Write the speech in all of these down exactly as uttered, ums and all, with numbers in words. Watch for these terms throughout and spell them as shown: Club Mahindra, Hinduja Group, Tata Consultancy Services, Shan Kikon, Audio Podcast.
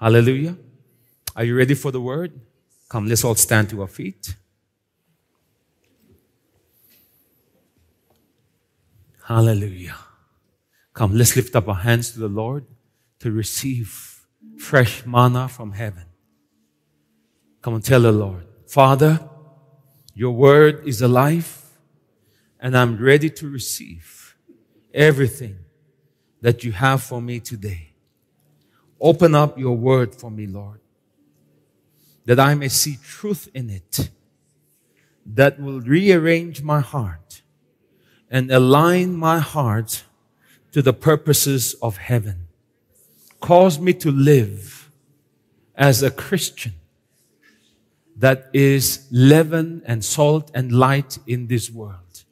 Hallelujah. Are you ready for the word? Come, let's all stand to our feet. Hallelujah. Come, let's lift up our hands to the Lord to receive fresh manna from heaven. Come and tell the Lord, Father, your word is alive, and I'm ready to receive everything that you have for me today. Open up your word for me, Lord, that I may see truth in it that will rearrange my heart and align my heart to the purposes of heaven. Cause me to live as a Christian that is leaven and salt and light in this world.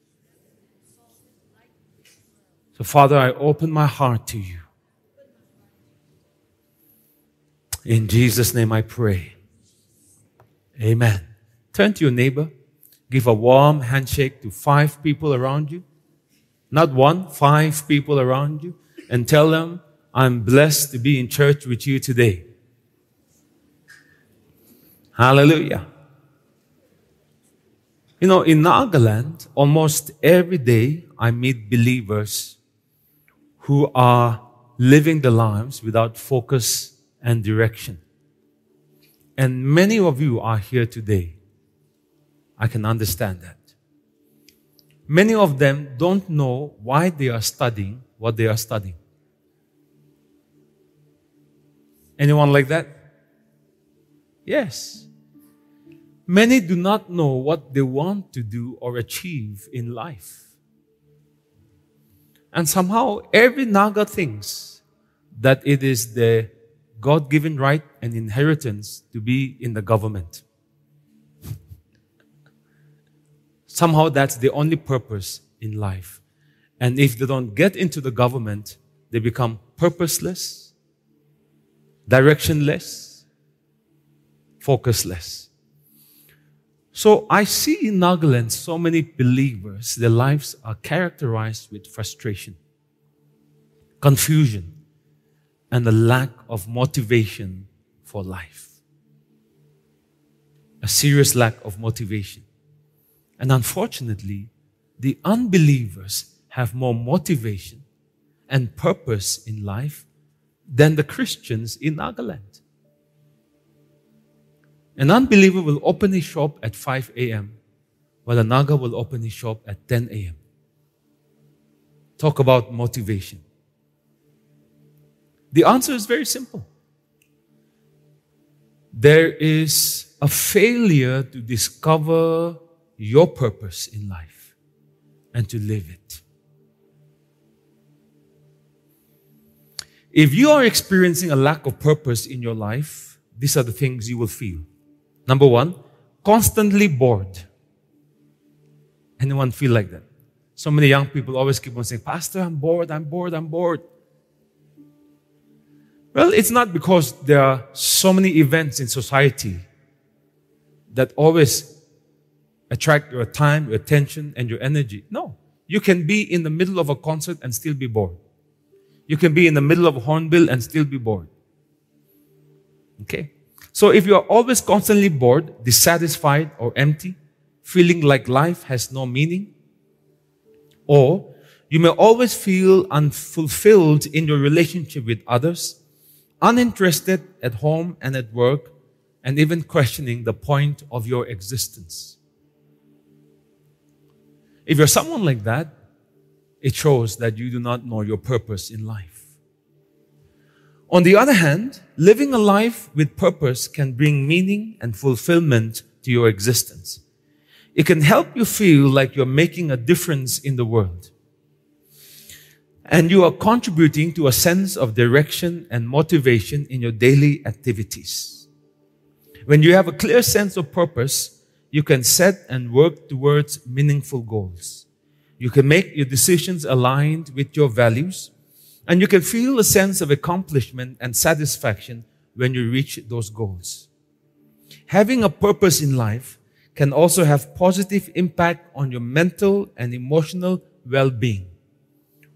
So, Father, I open my heart to you. In Jesus' name I pray. Amen. Turn to your neighbor. Give a warm handshake to five people around you. Not one, five people around you. And tell them, I'm blessed to be in church with you today. Hallelujah. You know, in Nagaland, almost every day I meet believers who are living their lives without focus and direction. And many of you are here today. I can understand that. Many of them don't know why they are studying what they are studying. Anyone like that? Yes. Many do not know what they want to do or achieve in life. And somehow every Naga thinks that it is their God-given right and inheritance to be in the government. Somehow that's the only purpose in life. And if they don't get into the government, they become purposeless, directionless, focusless. So I see in Nagaland so many believers, their lives are characterized with frustration, confusion, and a lack of motivation for life. A serious lack of motivation. And unfortunately, the unbelievers have more motivation and purpose in life than the Christians in Nagaland. An unbeliever will open his shop at five a.m., while a Naga will open his shop at ten a.m. Talk about motivation. The answer is very simple. There is a failure to discover your purpose in life and to live it. If you are experiencing a lack of purpose in your life, these are the things you will feel. Number one, constantly bored. Anyone feel like that? So many young people always keep on saying, Pastor, I'm bored, I'm bored, I'm bored. Well, it's not because there are so many events in society that always attract your time, your attention, and your energy. No. You can be in the middle of a concert and still be bored. You can be in the middle of a hornbill and still be bored. Okay? So if you are always constantly bored, dissatisfied, or empty, feeling like life has no meaning, or you may always feel unfulfilled in your relationship with others, uninterested at home and at work, and even questioning the point of your existence. If you're someone like that, it shows that you do not know your purpose in life. On the other hand, living a life with purpose can bring meaning and fulfillment to your existence. It can help you feel like you're making a difference in the world. And you are contributing to a sense of direction and motivation in your daily activities. When you have a clear sense of purpose, you can set and work towards meaningful goals. You can make your decisions aligned with your values, and you can feel a sense of accomplishment and satisfaction when you reach those goals. Having a purpose in life can also have positive impact on your mental and emotional well-being.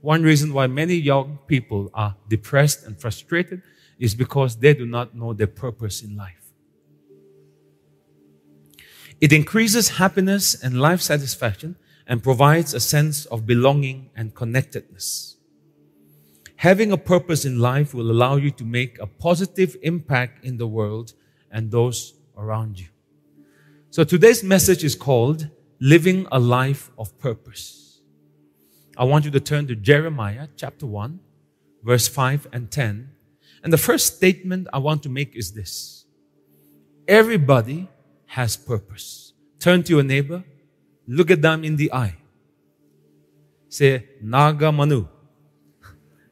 One reason why many young people are depressed and frustrated is because they do not know their purpose in life. It increases happiness and life satisfaction and provides a sense of belonging and connectedness. Having a purpose in life will allow you to make a positive impact in the world and those around you. So today's message is called Living a Life of Purpose. I want you to turn to Jeremiah chapter one, verse five and ten. And the first statement I want to make is this. Everybody has purpose. Turn to your neighbor. Look at them in the eye. Say, Naga Manu.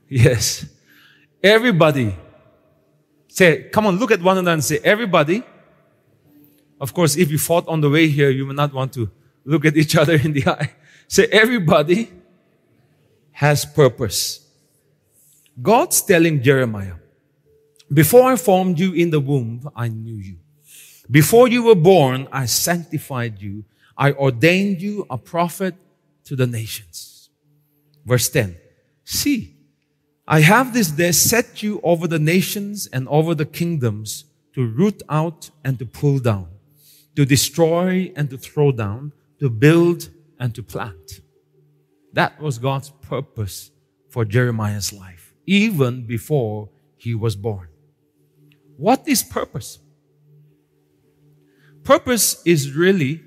Yes. Everybody. Say, come on, look at one another and say, everybody. Of course, if you fought on the way here, you will not want to look at each other in the eye. Say, everybody has purpose. God's telling Jeremiah, before I formed you in the womb, I knew you. Before you were born, I sanctified you. I ordained you a prophet to the nations. Verse ten. See, I have this day set you over the nations and over the kingdoms to root out and to pull down, to destroy and to throw down, to build and to plant. That was God's purpose for Jeremiah's life, even before he was born. What is purpose? Purpose is really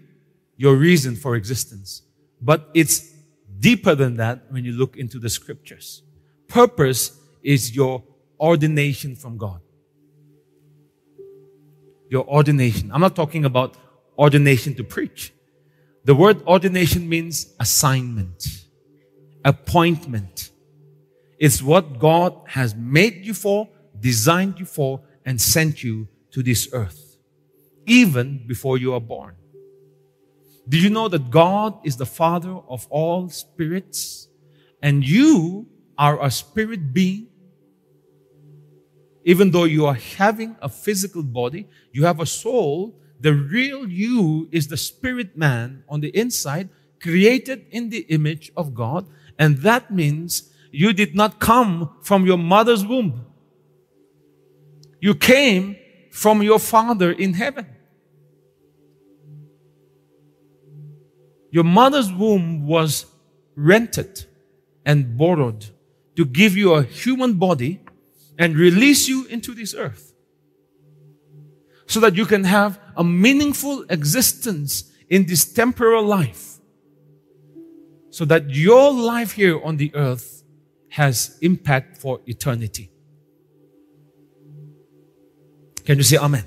your reason for existence, but it's deeper than that when you look into the scriptures. Purpose is your ordination from God. Your ordination. I'm not talking about ordination to preach. The word ordination means assignment, appointment. It's what God has made you for, designed you for, and sent you to this earth, even before you are born. Do you know that God is the Father of all spirits, and you are a spirit being? Even though you are having a physical body, you have a soul. The real you is the spirit man on the inside, created in the image of God. And that means you did not come from your mother's womb. You came from your Father in heaven. Your mother's womb was rented and borrowed to give you a human body and release you into this earth so that you can have a meaningful existence in this temporal life, so that your life here on the earth has impact for eternity. Can you say amen?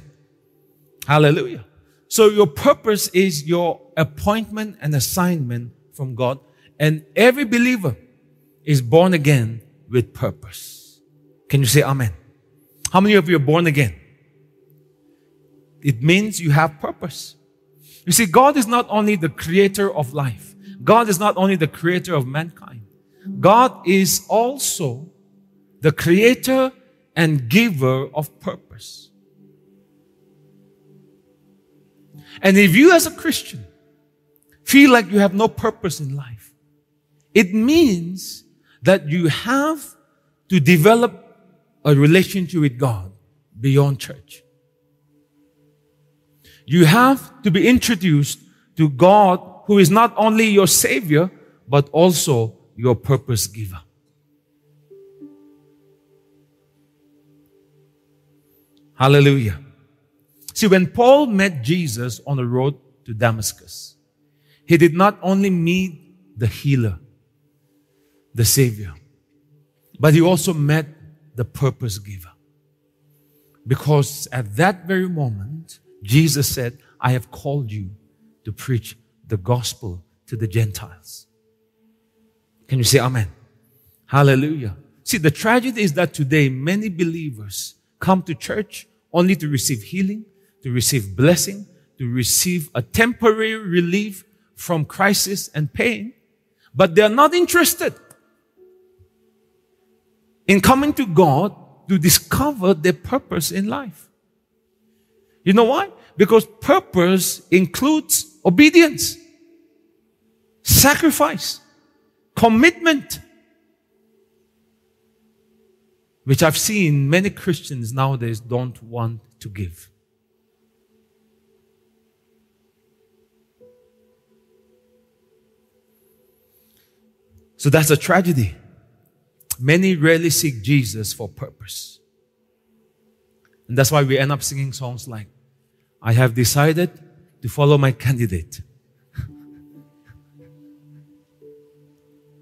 Hallelujah. So your purpose is your appointment and assignment from God, and every believer is born again with purpose. Can you say amen? How many of you are born again? It means you have purpose. You see, God is not only the creator of life. God is not only the creator of mankind. God is also the creator and giver of purpose. And if you as a Christian feel like you have no purpose in life, it means that you have to develop a relationship with God beyond church. You have to be introduced to God, who is not only your Savior, but also your purpose giver. Hallelujah. See, when Paul met Jesus on the road to Damascus, he did not only meet the healer, the Savior, but he also met the purpose giver. Because at that very moment, Jesus said, I have called you to preach the gospel to the Gentiles. Can you say amen? Hallelujah. See, the tragedy is that today many believers come to church only to receive healing, to receive blessing, to receive a temporary relief from crisis and pain, but they are not interested in coming to God to discover their purpose in life. You know why? Because purpose includes obedience, sacrifice, commitment. which I've seen many Christians nowadays don't want to give. So that's a tragedy. Many rarely seek Jesus for purpose. And that's why we end up singing songs like, I have decided to follow my candidate.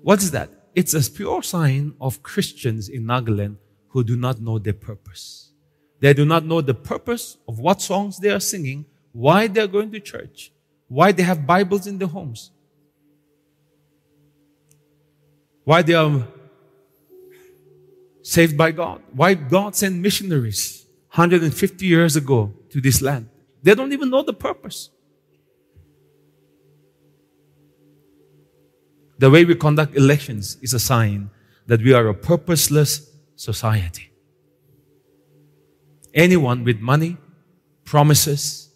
What is that? It's a pure sign of Christians in Nagaland who do not know their purpose. They do not know the purpose of what songs they are singing, why they are going to church, why they have Bibles in their homes, why they are saved by God, why God sent missionaries one hundred fifty years ago to this land. They don't even know the purpose. The way we conduct elections is a sign that we are a purposeless society. Anyone with money, promises,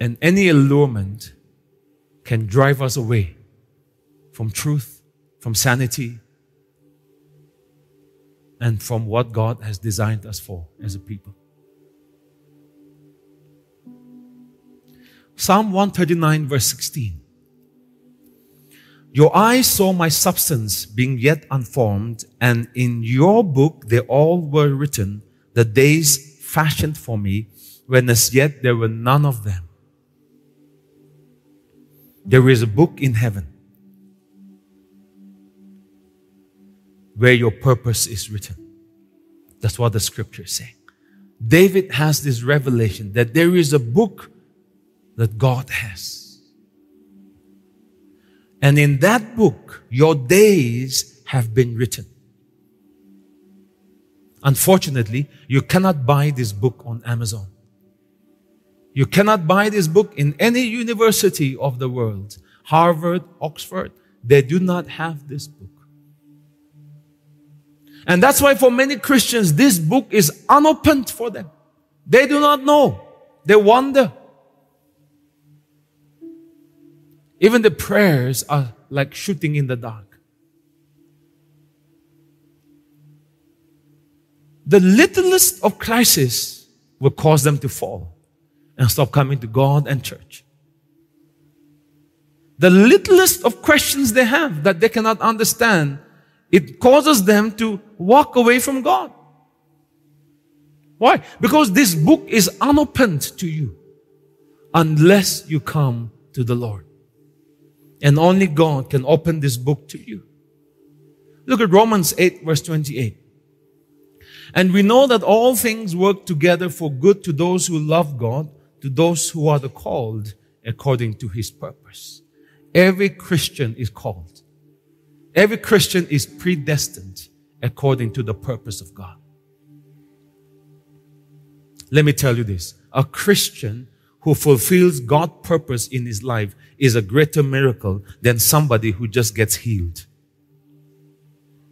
and any allurement can drive us away from truth, from sanity, and from what God has designed us for as a people. Psalm one thirty-nine verse sixteen. Your eyes saw my substance being yet unformed, and in your book they all were written, the days fashioned for me, when as yet there were none of them. There is a book in heaven where your purpose is written. That's what the scriptures say. David has this revelation that there is a book that God has. And in that book, your days have been written. Unfortunately, you cannot buy this book on Amazon. You cannot buy this book in any university of the world. Harvard, Oxford, they do not have this book. And that's why for many Christians, this book is unopened for them. They do not know. They wonder. Even the prayers are like shooting in the dark. The littlest of crises will cause them to fall and stop coming to God and church. The littlest of questions they have that they cannot understand, it causes them to walk away from God. Why? Because this book is unopened to you unless you come to the Lord. And only God can open this book to you. Look at Romans eight, verse twenty-eight. And we know that all things work together for good to those who love God, to those who are the called according to His purpose. Every Christian is called. Every Christian is predestined according to the purpose of God. Let me tell you this. A Christian who fulfills God's purpose in his life is a greater miracle than somebody who just gets healed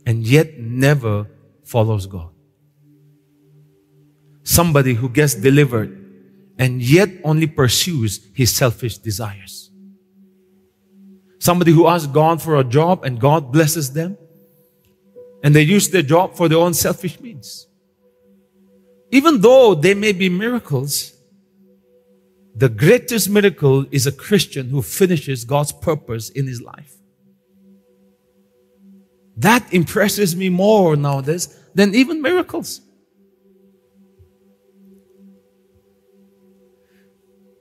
and yet never follows God. Somebody who gets delivered and yet only pursues his selfish desires. Somebody who asks God for a job and God blesses them and they use their job for their own selfish means. Even though there may be miracles, the greatest miracle is a Christian who finishes God's purpose in his life. That impresses me more nowadays than even miracles.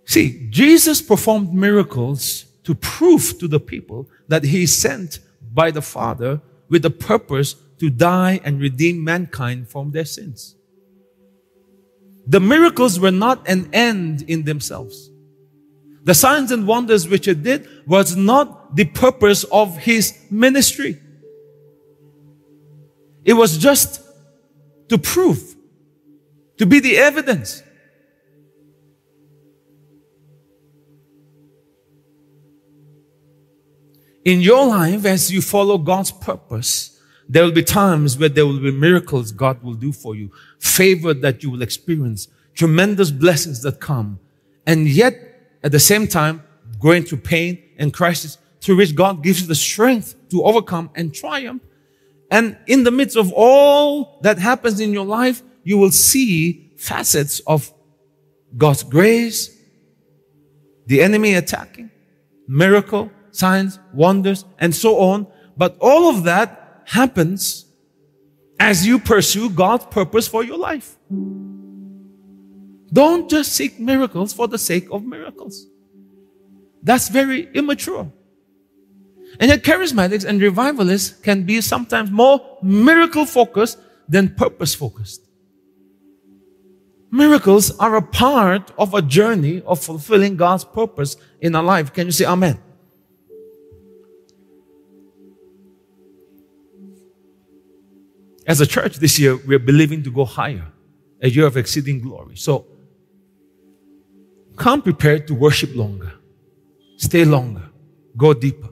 See, Jesus performed miracles to prove to the people that He is sent by the Father with the purpose to die and redeem mankind from their sins. The miracles were not an end in themselves. The signs and wonders which it did was not the purpose of His ministry. It was just to prove, to be the evidence. In your life, as you follow God's purpose, there will be times where there will be miracles God will do for you, favor that you will experience, tremendous blessings that come. And yet, at the same time, going through pain and crisis, through which God gives the strength to overcome and triumph. And in the midst of all that happens in your life, you will see facets of God's grace, the enemy attacking, miracle, signs, wonders, and so on. But all of that happens as you pursue God's purpose for your life. Don't just seek miracles for the sake of miracles. That's very immature. And yet charismatics and revivalists can be sometimes more miracle-focused than purpose-focused. Miracles are a part of a journey of fulfilling God's purpose in our life. Can you say amen? As a church this year, we're believing to go higher, a year of exceeding glory. So, come prepared to worship longer. Stay longer. Go deeper.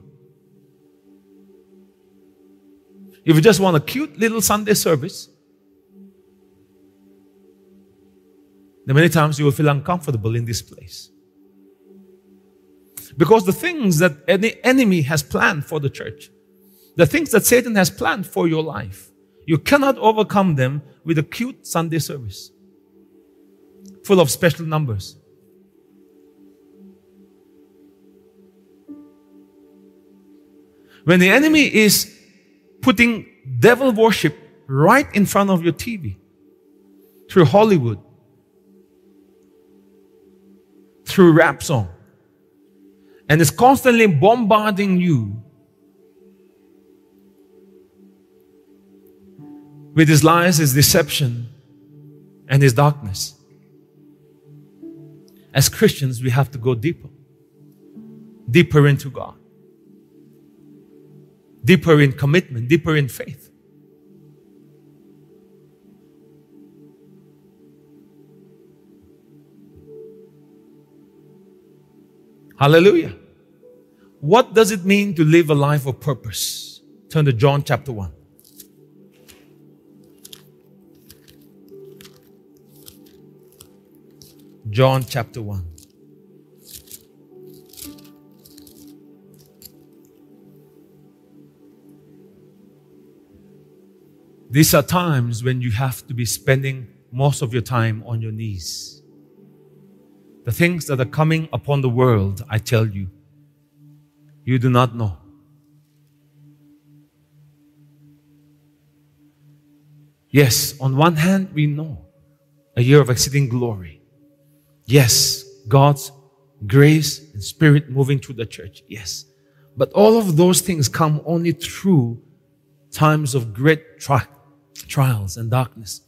If you just want a cute little Sunday service, then many times you will feel uncomfortable in this place. Because the things that the enemy has planned for the church, the things that Satan has planned for your life, you cannot overcome them with a cute Sunday service full of special numbers. When the enemy is putting devil worship right in front of your T V, through Hollywood, through rap song, and is constantly bombarding you with his lies, his deception, and his darkness. As Christians, we have to go deeper. Deeper into God. Deeper in commitment, deeper in faith. Hallelujah. What does it mean to live a life of purpose? Turn to John chapter one. John chapter one. These are times when you have to be spending most of your time on your knees. The things that are coming upon the world, I tell you, you do not know. Yes, on one hand, we know a year of exceeding glory. Yes, God's grace and Spirit moving through the church. Yes. But all of those things come only through times of great trial. Trials and darkness.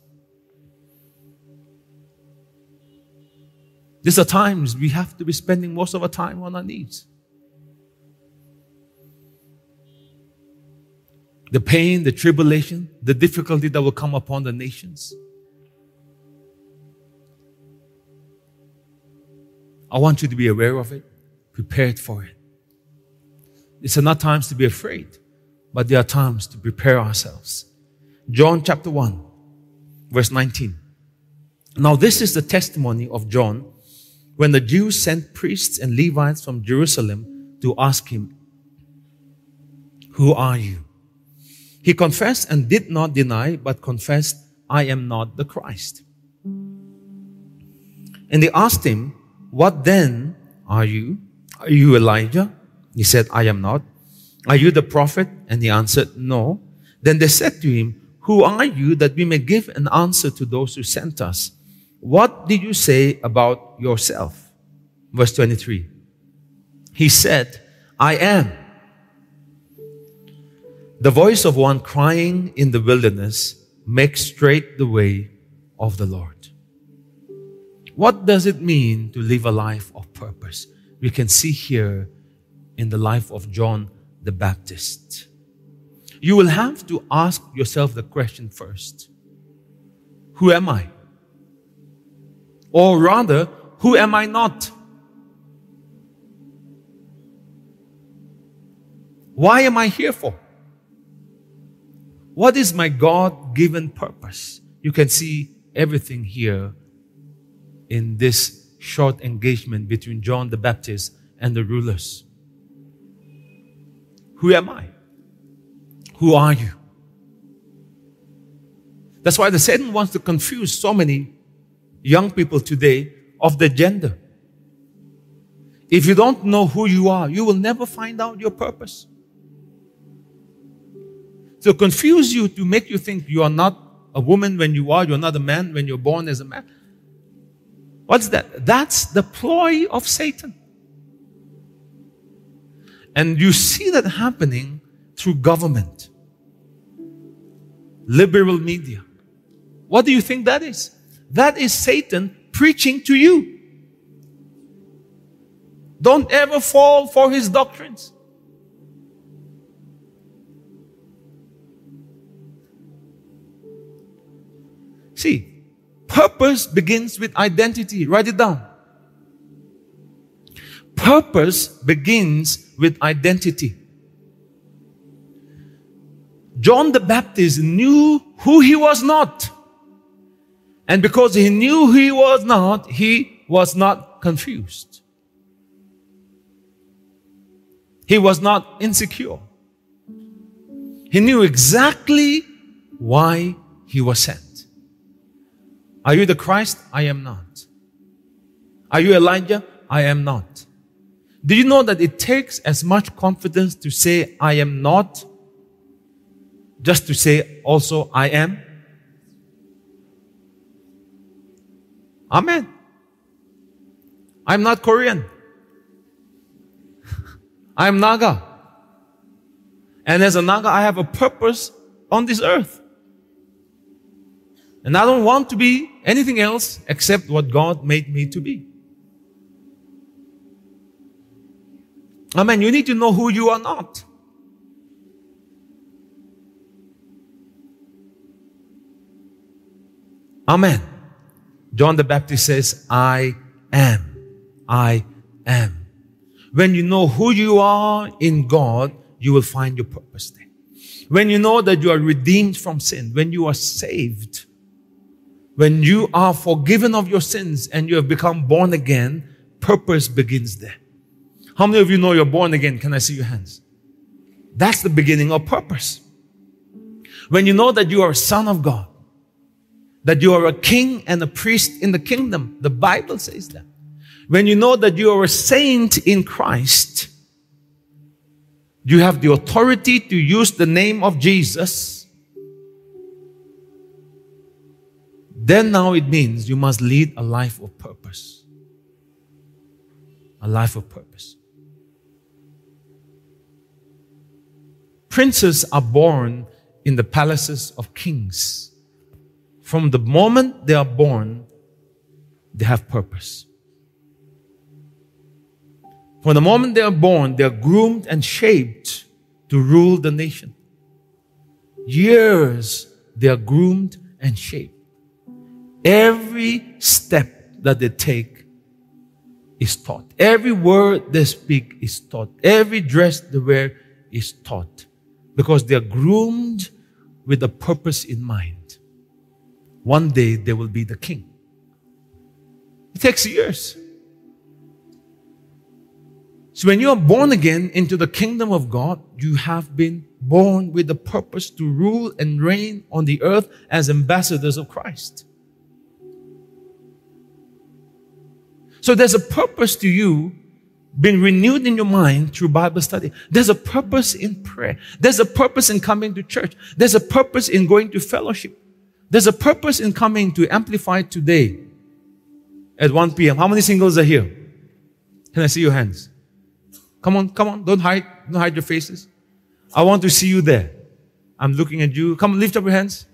These are times we have to be spending most of our time on our knees. The pain, the tribulation, the difficulty that will come upon the nations. I want you to be aware of it, prepared for it. These are not times to be afraid, but there are times to prepare ourselves. John chapter one, verse nineteen. Now this is the testimony of John when the Jews sent priests and Levites from Jerusalem to ask him, "Who are you?" He confessed and did not deny, but confessed, "I am not the Christ." And they asked him, "What then are you? Are you Elijah?" He said, "I am not." "Are you the prophet?" And he answered, "No." Then they said to him, "Who are you, that we may give an answer to those who sent us? What did you say about yourself?" Verse twenty-three. He said, "I am the voice of one crying in the wilderness, 'Make straight the way of the Lord.'" What does it mean to live a life of purpose? We can see here in the life of John the Baptist. You will have to ask yourself the question first. Who am I? Or rather, who am I not? Why am I here for? What is my God-given purpose? You can see everything here in this short engagement between John the Baptist and the rulers. Who am I? Who are you? That's why the Satan wants to confuse so many young people today of their gender. If you don't know who you are, you will never find out your purpose. So confuse you to make you think you are not a woman when you are, you're not a man when you're born as a man. What's that? That's the ploy of Satan. And you see that happening through government, liberal media. What do you think that is? That is Satan preaching to you. Don't ever fall for his doctrines. See, purpose begins with identity. Write it down. Purpose begins with identity. John the Baptist knew who he was not. And because he knew who he was not, he was not confused. He was not insecure. He knew exactly why he was sent. Are you the Christ? I am not. Are you Elijah? I am not. Do you know that it takes as much confidence to say I am not, just to say also I am? Amen. I'm not Korean. I'm Naga. And as a Naga, I have a purpose on this earth. And I don't want to be anything else except what God made me to be. Amen. You need to know who you are not. Amen. John the Baptist says, I am. I am. When you know who you are in God, you will find your purpose there. When you know that you are redeemed from sin, when you are saved, when you are forgiven of your sins and you have become born again, purpose begins there. How many of you know you're born again? Can I see your hands? That's the beginning of purpose. When you know that you are a son of God, that you are a king and a priest in the kingdom, the Bible says that. When you know that you are a saint in Christ, you have the authority to use the name of Jesus. Then now it means you must lead a life of purpose. A life of purpose. Princes are born in the palaces of kings. From the moment they are born, they have purpose. From the moment they are born, they are groomed and shaped to rule the nation. Years they are groomed and shaped. Every step that they take is taught. Every word they speak is taught. Every dress they wear is taught. Because they are groomed with a purpose in mind. One day they will be the king. It takes years. So when you are born again into the kingdom of God, you have been born with the purpose to rule and reign on the earth as ambassadors of Christ. So there's a purpose to you being renewed in your mind through Bible study. There's a purpose in prayer. There's a purpose in coming to church. There's a purpose in going to fellowship. There's a purpose in coming to Amplify today at one p.m. How many singles are here? Can I see your hands? Come on, come on, don't hide, don't hide your faces. I want to see you there. I'm looking at you. Come, lift up your hands.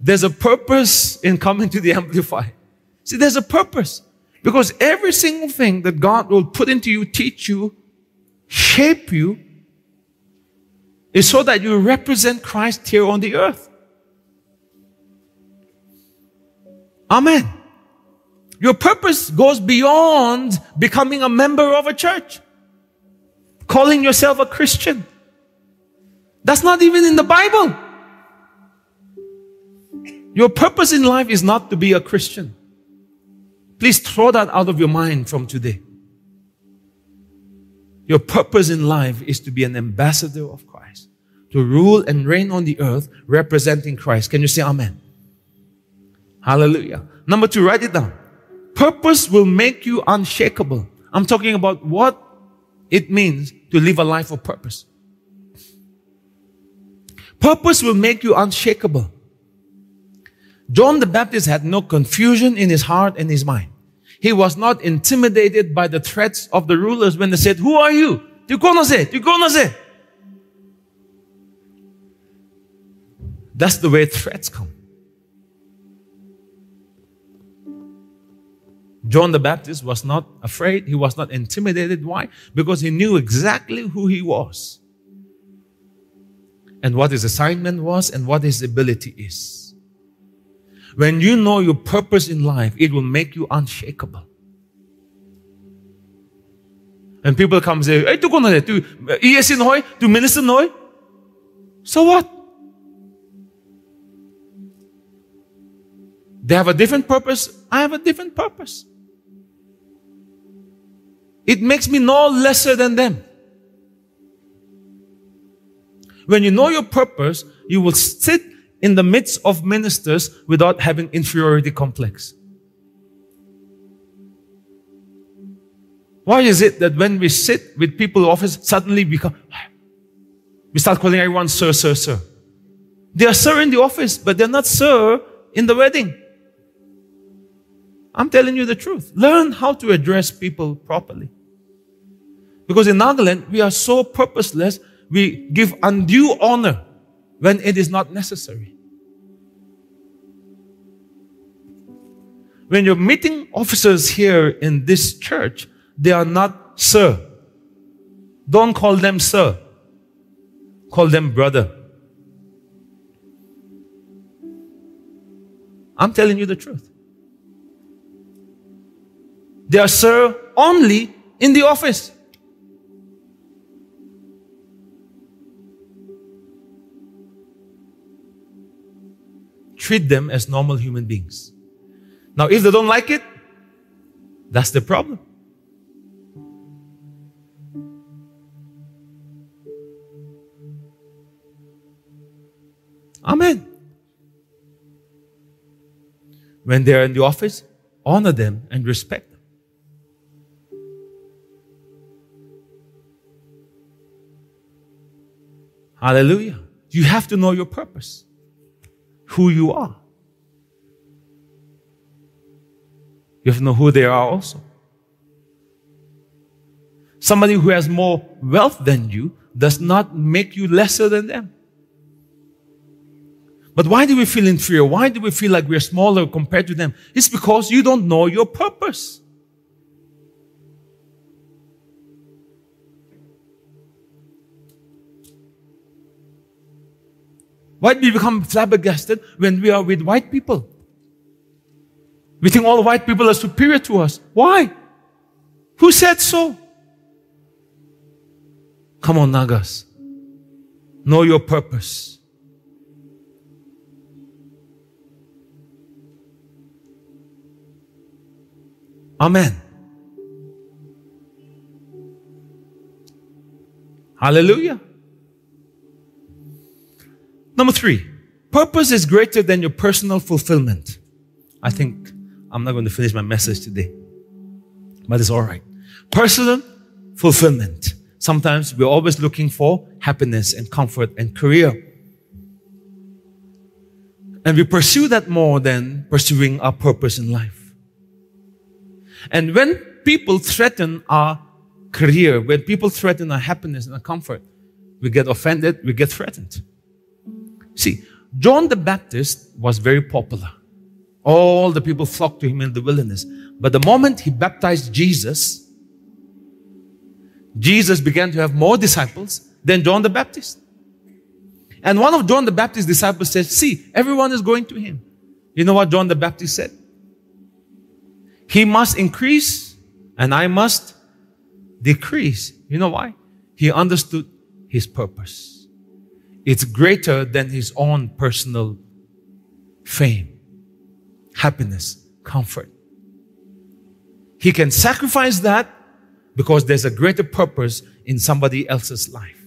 There's a purpose in coming to the Amplify. See, there's a purpose. Because every single thing that God will put into you, teach you, shape you, is so that you represent Christ here on the earth. Amen. Your purpose goes beyond becoming a member of a church. Calling yourself a Christian. That's not even in the Bible. Your purpose in life is not to be a Christian. Please throw that out of your mind from today. Your purpose in life is to be an ambassador of Christ, to rule and reign on the earth representing Christ. Can you say amen? Hallelujah. Number two, write it down. Purpose will make you unshakable. I'm talking about what it means to live a life of purpose. Purpose will make you unshakable. John the Baptist had no confusion in his heart and his mind. He was not intimidated by the threats of the rulers when they said, "Who are you? That's the way threats come. John the Baptist was not afraid. He was not intimidated. Why? Because he knew exactly who he was, and what his assignment was, and what his ability is. When you know your purpose in life, it will make you unshakable. And people come and say, "Hey, tu kono de tu E S N hoy, tu minister hoy." So what? They have a different purpose. I have a different purpose. It makes me no lesser than them. When you know your purpose, you will sit in the midst of ministers without having inferiority complex. Why is it that when we sit with people in office, suddenly we, come, we start calling everyone sir, sir, sir? They are sir in the office, but they're not sir in the wedding. I'm telling you the truth. Learn how to address people properly. Because in Nagaland, we are so purposeless. We give undue honor when it is not necessary. When you're meeting officers here in this church, they are not sir. Don't call them sir. Call them brother. I'm telling you the truth. They are sir only in the office. Treat them as normal human beings. Now, if they don't like it, that's the problem. Amen. When they are in the office, honor them and respect them. Hallelujah. You have to know your purpose. Who you are. You have to know who they are also. Somebody who has more wealth than you does not make you lesser than them. But why do we feel inferior? Why do we feel like we are smaller compared to them? It's because you don't know your purpose. Why do we become flabbergasted when we are with white people? We think all white people are superior to us. Why? Who said so? Come on, Nagas. Know your purpose. Amen. Hallelujah. Number three, purpose is greater than your personal fulfillment. I think I'm not going to finish my message today, but it's all right. Personal fulfillment. Sometimes we're always looking for happiness and comfort and career. And we pursue that more than pursuing our purpose in life. And when people threaten our career, when people threaten our happiness and our comfort, we get offended, we get threatened. See, John the Baptist was very popular. All the people flocked to him in the wilderness. But the moment he baptized Jesus, Jesus began to have more disciples than John the Baptist. And one of John the Baptist's disciples said, "See, everyone is going to him." You know what John the Baptist said? "He must increase and I must decrease." You know why? He understood his purpose. It's greater than his own personal fame, happiness, comfort. He can sacrifice that because there's a greater purpose in somebody else's life.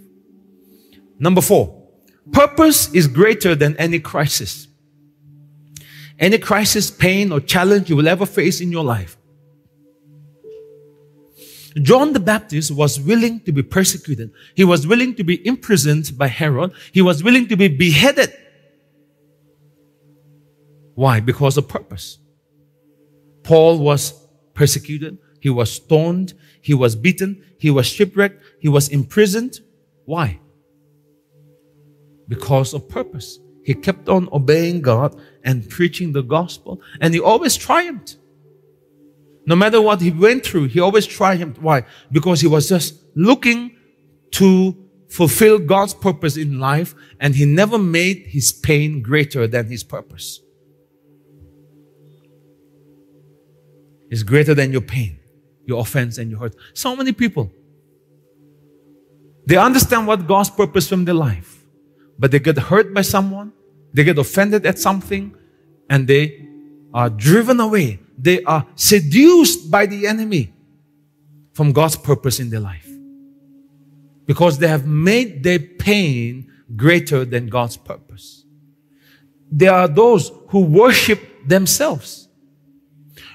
Number four, purpose is greater than any crisis. Any crisis, pain, or challenge you will ever face in your life. John the Baptist was willing to be persecuted. He was willing to be imprisoned by Herod. He was willing to be beheaded. Why? Because of purpose. Paul was persecuted. He was stoned. He was beaten. He was shipwrecked. He was imprisoned. Why? Because of purpose. He kept on obeying God and preaching the gospel. And he always triumphed. No matter what he went through, he always triumphed. Why? Because he was just looking to fulfill God's purpose in life, and he never made his pain greater than his purpose. It's greater than your pain, your offense, and your hurt. So many people, they understand what God's purpose from their life, but they get hurt by someone, they get offended at something, and they are driven away. They are seduced by the enemy from God's purpose in their life, because they have made their pain greater than God's purpose. There are those who worship themselves.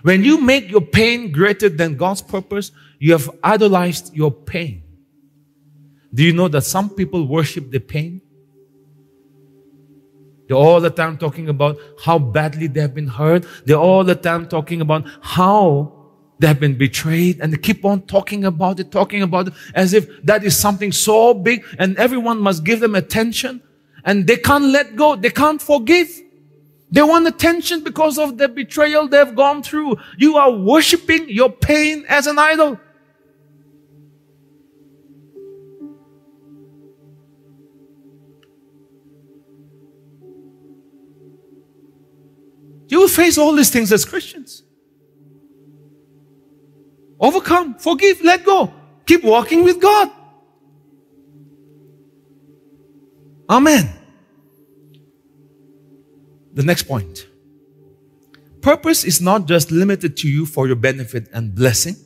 When you make your pain greater than God's purpose, you have idolized your pain. Do you know that some people worship their pain? They're all the time talking about how badly they have been hurt. They're all the time talking about how they have been betrayed. And they keep on talking about it, talking about it, as if that is something so big and everyone must give them attention. And they can't let go. They can't forgive. They want attention because of the betrayal they have gone through. You are worshiping your pain as an idol. You will face all these things as Christians. Overcome, forgive, let go. Keep walking with God. Amen. The next point. Purpose is not just limited to you for your benefit and blessing.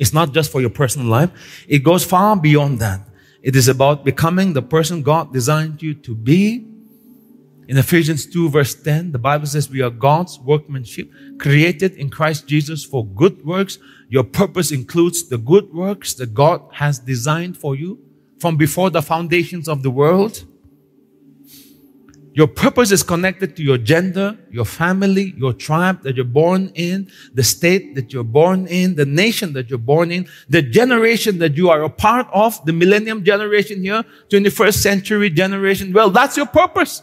It's not just for your personal life. It goes far beyond that. It is about becoming the person God designed you to be. In Ephesians two verse ten, the Bible says we are God's workmanship, created in Christ Jesus for good works. Your purpose includes the good works that God has designed for you from before the foundations of the world. Your purpose is connected to your gender, your family, your tribe that you're born in, the state that you're born in, the nation that you're born in, the generation that you are a part of, the millennium generation here, twenty-first century generation. Well, that's your purpose.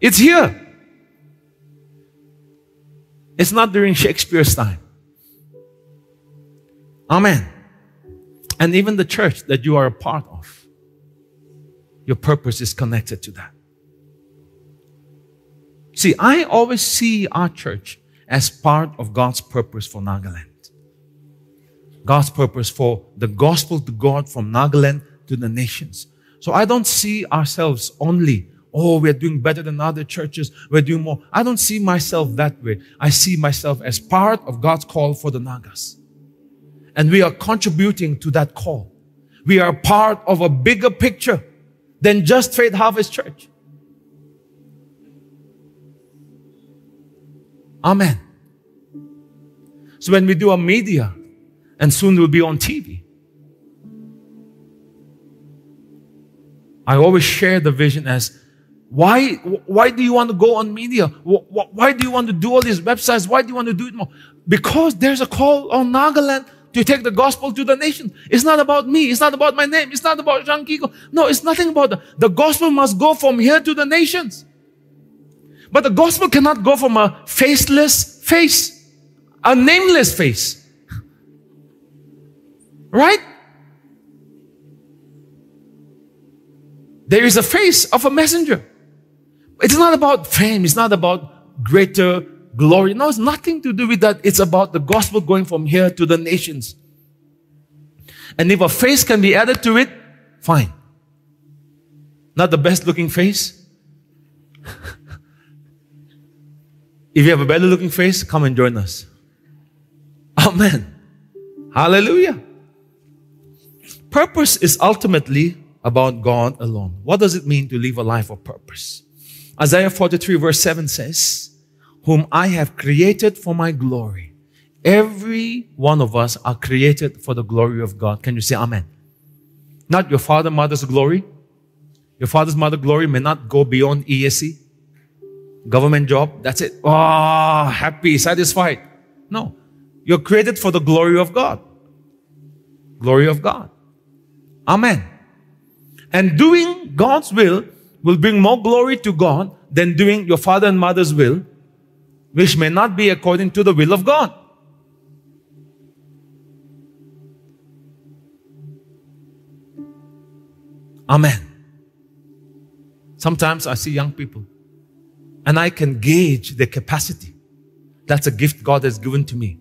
It's here. It's not during Shakespeare's time. Amen. And even the church that you are a part of, your purpose is connected to that. See, I always see our church as part of God's purpose for Nagaland. God's purpose for the gospel to God from Nagaland to the nations. So I don't see ourselves only, oh, we're doing better than other churches. We're doing more. I don't see myself that way. I see myself as part of God's call for the Nagas. And we are contributing to that call. We are part of a bigger picture than just Faith Harvest Church. Amen. So when we do our media, and soon we'll be on T V, I always share the vision as, Why, why do you want to go on media? Why do you want to do all these websites? Why do you want to do it more? Because there's a call on Nagaland to take the gospel to the nation. It's not about me. It's not about my name. It's not about Shan Kikon. No, it's nothing about that. The gospel must go from here to the nations. But the gospel cannot go from a faceless face, a nameless face. Right? There is a face of a messenger. It's not about fame. It's not about greater glory. No, it's nothing to do with that. It's about the gospel going from here to the nations. And if a face can be added to it, fine. Not the best looking face. If you have a better looking face, come and join us. Amen. Hallelujah. Purpose is ultimately about God alone. What does it mean to live a life of purpose? Isaiah forty-three verse seven says, whom I have created for my glory. Every one of us are created for the glory of God. Can you say amen? Not your father, mother's glory. Your father's mother's glory may not go beyond E S C. Government job, that's it. Ah, oh, happy, satisfied. No. You're created for the glory of God. Glory of God. Amen. And doing God's will will bring more glory to God than doing your father and mother's will, which may not be according to the will of God. Amen. Sometimes I see young people and I can gauge their capacity. That's a gift God has given to me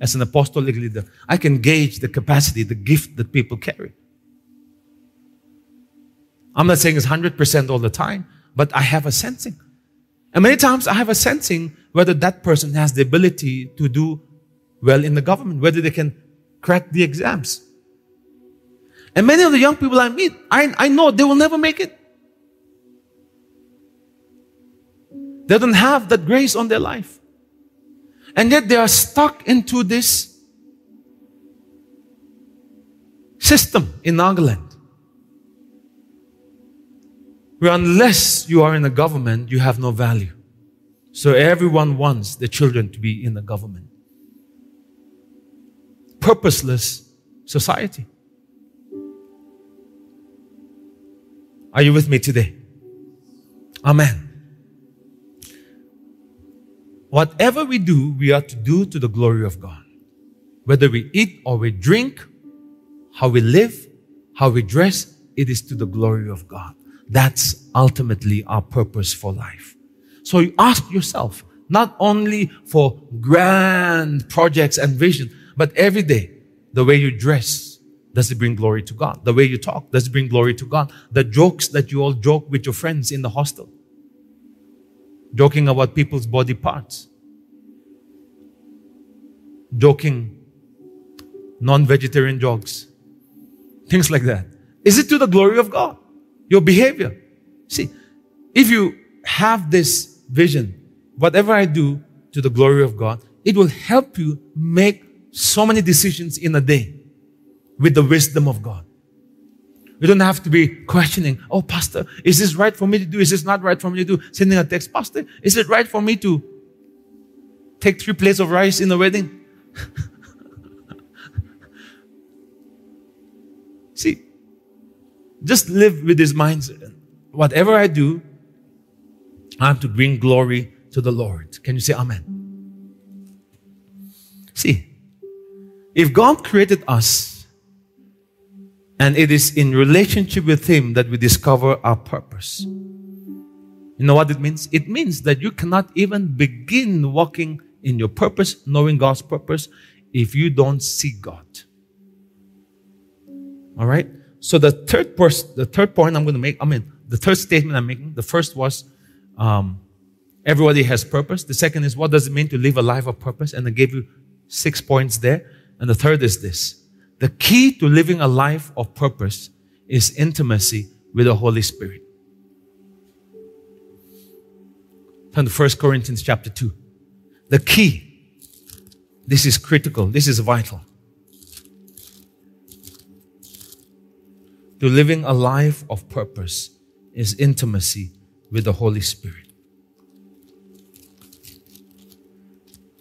as an apostolic leader. I can gauge the capacity, the gift that people carry. I'm not saying it's one hundred percent all the time, but I have a sensing. And many times I have a sensing whether that person has the ability to do well in the government, whether they can crack the exams. And many of the young people I meet, I, I know they will never make it. They don't have that grace on their life. And yet they are stuck into this system in Nagaland, where unless you are in the government, you have no value. So everyone wants their children to be in the government. Purposeless society. Are you with me today? Amen. Whatever we do, we are to do to the glory of God. Whether we eat or we drink, how we live, how we dress, it is to the glory of God. That's ultimately our purpose for life. So you ask yourself, not only for grand projects and vision, but every day, the way you dress, does it bring glory to God? The way you talk, does it bring glory to God? The jokes that you all joke with your friends in the hostel, joking about people's body parts, joking non-vegetarian jokes, things like that. Is it to the glory of God? Your behavior. See, if you have this vision, whatever I do to the glory of God, it will help you make so many decisions in a day with the wisdom of God. You don't have to be questioning, oh, pastor, is this right for me to do? Is this not right for me to do? Sending a text, pastor, is it right for me to take three plates of rice in the wedding? See, just live with this mindset. Whatever I do, I have to bring glory to the Lord. Can you say amen? See, if God created us, and it is in relationship with Him that we discover our purpose. You know what it means? It means that you cannot even begin walking in your purpose, knowing God's purpose, if you don't see God. All right? So the third person, the third point I'm going to make, I mean, the third statement I'm making, the first was, um, everybody has purpose. The second is, what does it mean to live a life of purpose? And I gave you six points there. And the third is this. The key to living a life of purpose is intimacy with the Holy Spirit. Turn to First Corinthians chapter two. The key. This is critical. This is vital. To living a life of purpose is intimacy with the Holy Spirit.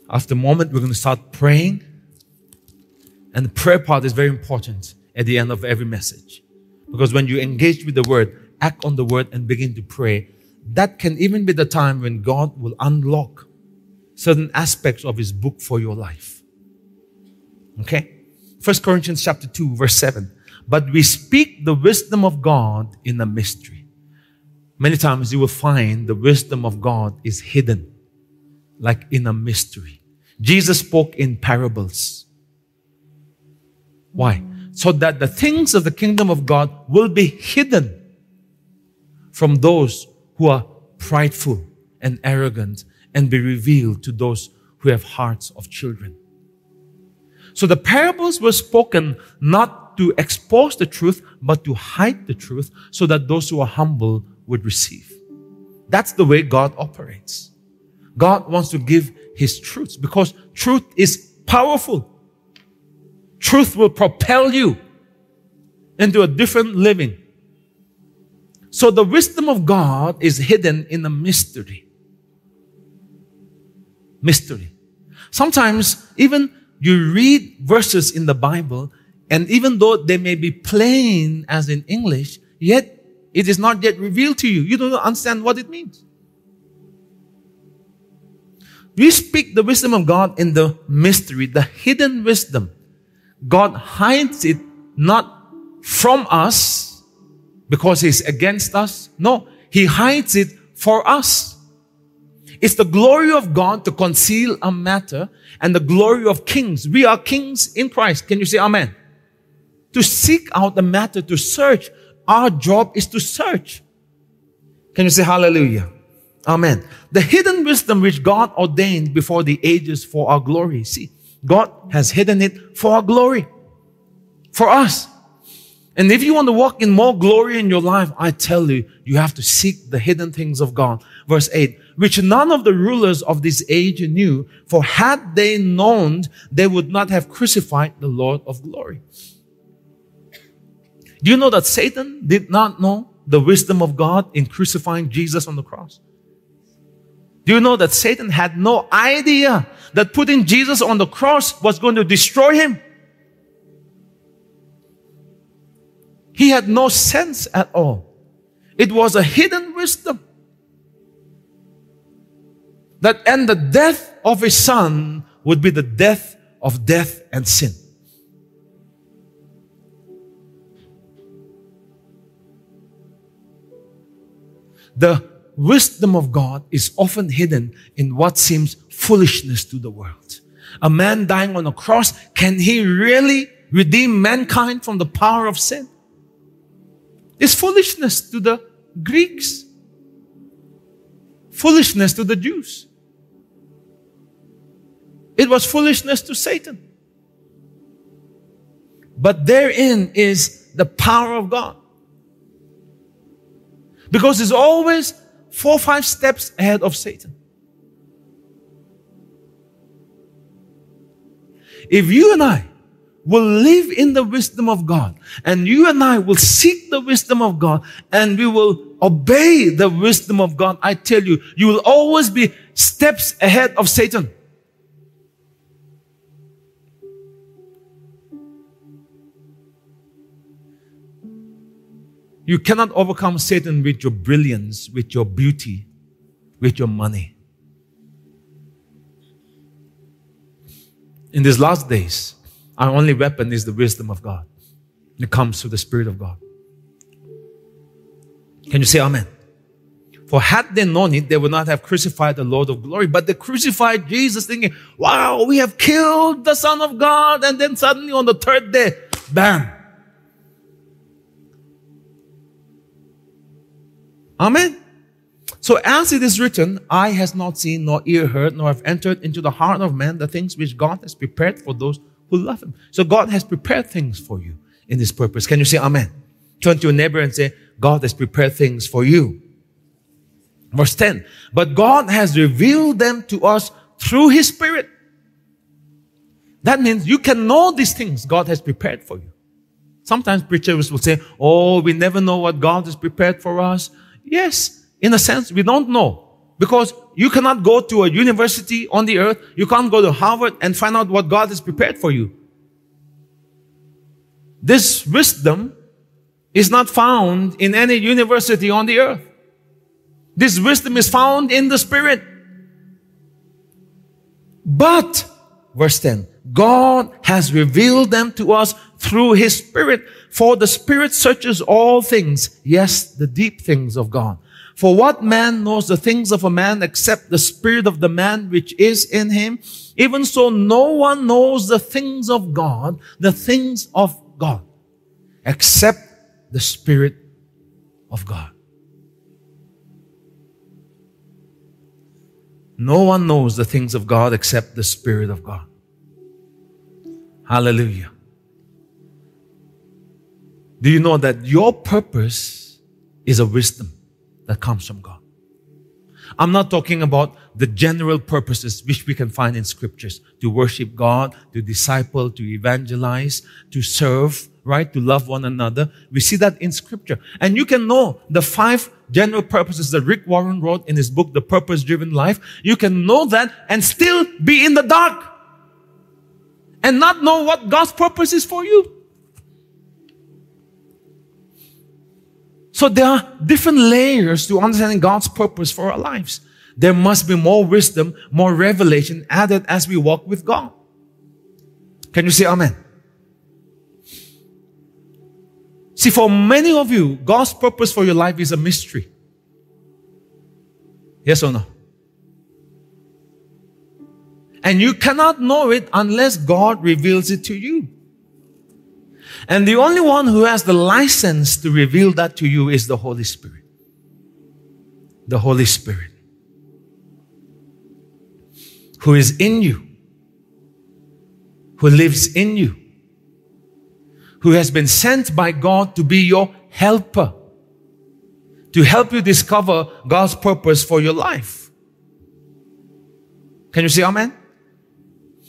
After a moment, we're going to start praying. And the prayer part is very important at the end of every message. Because when you engage with the Word, act on the Word and begin to pray, that can even be the time when God will unlock certain aspects of His book for your life. Okay? First Corinthians chapter two, verse seven. But we speak the wisdom of God in a mystery. Many times you will find the wisdom of God is hidden, like in a mystery. Jesus spoke in parables. Why? So that the things of the kingdom of God will be hidden from those who are prideful and arrogant and be revealed to those who have hearts of children. So the parables were spoken not to expose the truth, but to hide the truth so that those who are humble would receive. That's the way God operates. God wants to give His truths because truth is powerful. Truth will propel you into a different living. So the wisdom of God is hidden in a mystery. Mystery. Sometimes even you read verses in the Bible, and even though they may be plain as in English, yet it is not yet revealed to you. You don't understand what it means. We speak the wisdom of God in the mystery, the hidden wisdom. God hides it not from us because He's against us. No, He hides it for us. It's the glory of God to conceal a matter and the glory of kings. We are kings in Christ. Can you say amen? To seek out a matter, to search. Our job is to search. Can you say hallelujah? Amen. The hidden wisdom which God ordained before the ages for our glory. See, God has hidden it for our glory, for us. And if you want to walk in more glory in your life, I tell you, you have to seek the hidden things of God. Verse eight, which none of the rulers of this age knew, for had they known, they would not have crucified the Lord of glory. Do you know that Satan did not know the wisdom of God in crucifying Jesus on the cross? Do you know that Satan had no idea that putting Jesus on the cross was going to destroy him? He had no sense at all. It was a hidden wisdom that and the death of his son would be the death of death and sin. The wisdom of God is often hidden in what seems foolishness to the world. A man dying on a cross, can he really redeem mankind from the power of sin? It's foolishness to the Greeks. Foolishness to the Jews. It was foolishness to Satan. But therein is the power of God. Because it's always four or five steps ahead of Satan. If you and I will live in the wisdom of God, and you and I will seek the wisdom of God, and we will obey the wisdom of God, I tell you, you will always be steps ahead of Satan. You cannot overcome Satan with your brilliance, with your beauty, with your money. In these last days, our only weapon is the wisdom of God. It comes through the Spirit of God. Can you say amen? For had they known it, they would not have crucified the Lord of glory. But they crucified Jesus thinking, wow, we have killed the Son of God. And then suddenly on the third day, bam. Amen. So as it is written, eye has not seen, nor ear heard, nor have entered into the heart of man the things which God has prepared for those who love Him. So God has prepared things for you in His purpose. Can you say amen? Turn to your neighbor and say, God has prepared things for you. Verse ten, but God has revealed them to us through His Spirit. That means you can know these things God has prepared for you. Sometimes preachers will say, oh, we never know what God has prepared for us. Yes, in a sense, we don't know. Because you cannot go to a university on the earth. You can't go to Harvard and find out what God has prepared for you. This wisdom is not found in any university on the earth. This wisdom is found in the Spirit. But, verse ten, God has revealed them to us through His Spirit. For the Spirit searches all things, yes, the deep things of God. For what man knows the things of a man except the spirit of the man which is in him? Even so, no one knows the things of God, the things of God, except the Spirit of God. No one knows the things of God except the Spirit of God. Hallelujah. Do you know that your purpose is a wisdom that comes from God? I'm not talking about the general purposes which we can find in scriptures. To worship God, to disciple, to evangelize, to serve, right? To love one another. We see that in scripture. And you can know the five general purposes that Rick Warren wrote in his book, The Purpose-Driven Life. You can know that and still be in the dark and not know what God's purpose is for you. So there are different layers to understanding God's purpose for our lives. There must be more wisdom, more revelation added as we walk with God. Can you say amen? See, for many of you, God's purpose for your life is a mystery. Yes or no? And you cannot know it unless God reveals it to you. And the only one who has the license to reveal that to you is the Holy Spirit. The Holy Spirit, who is in you, who lives in you, who has been sent by God to be your helper, to help you discover God's purpose for your life. Can you say amen?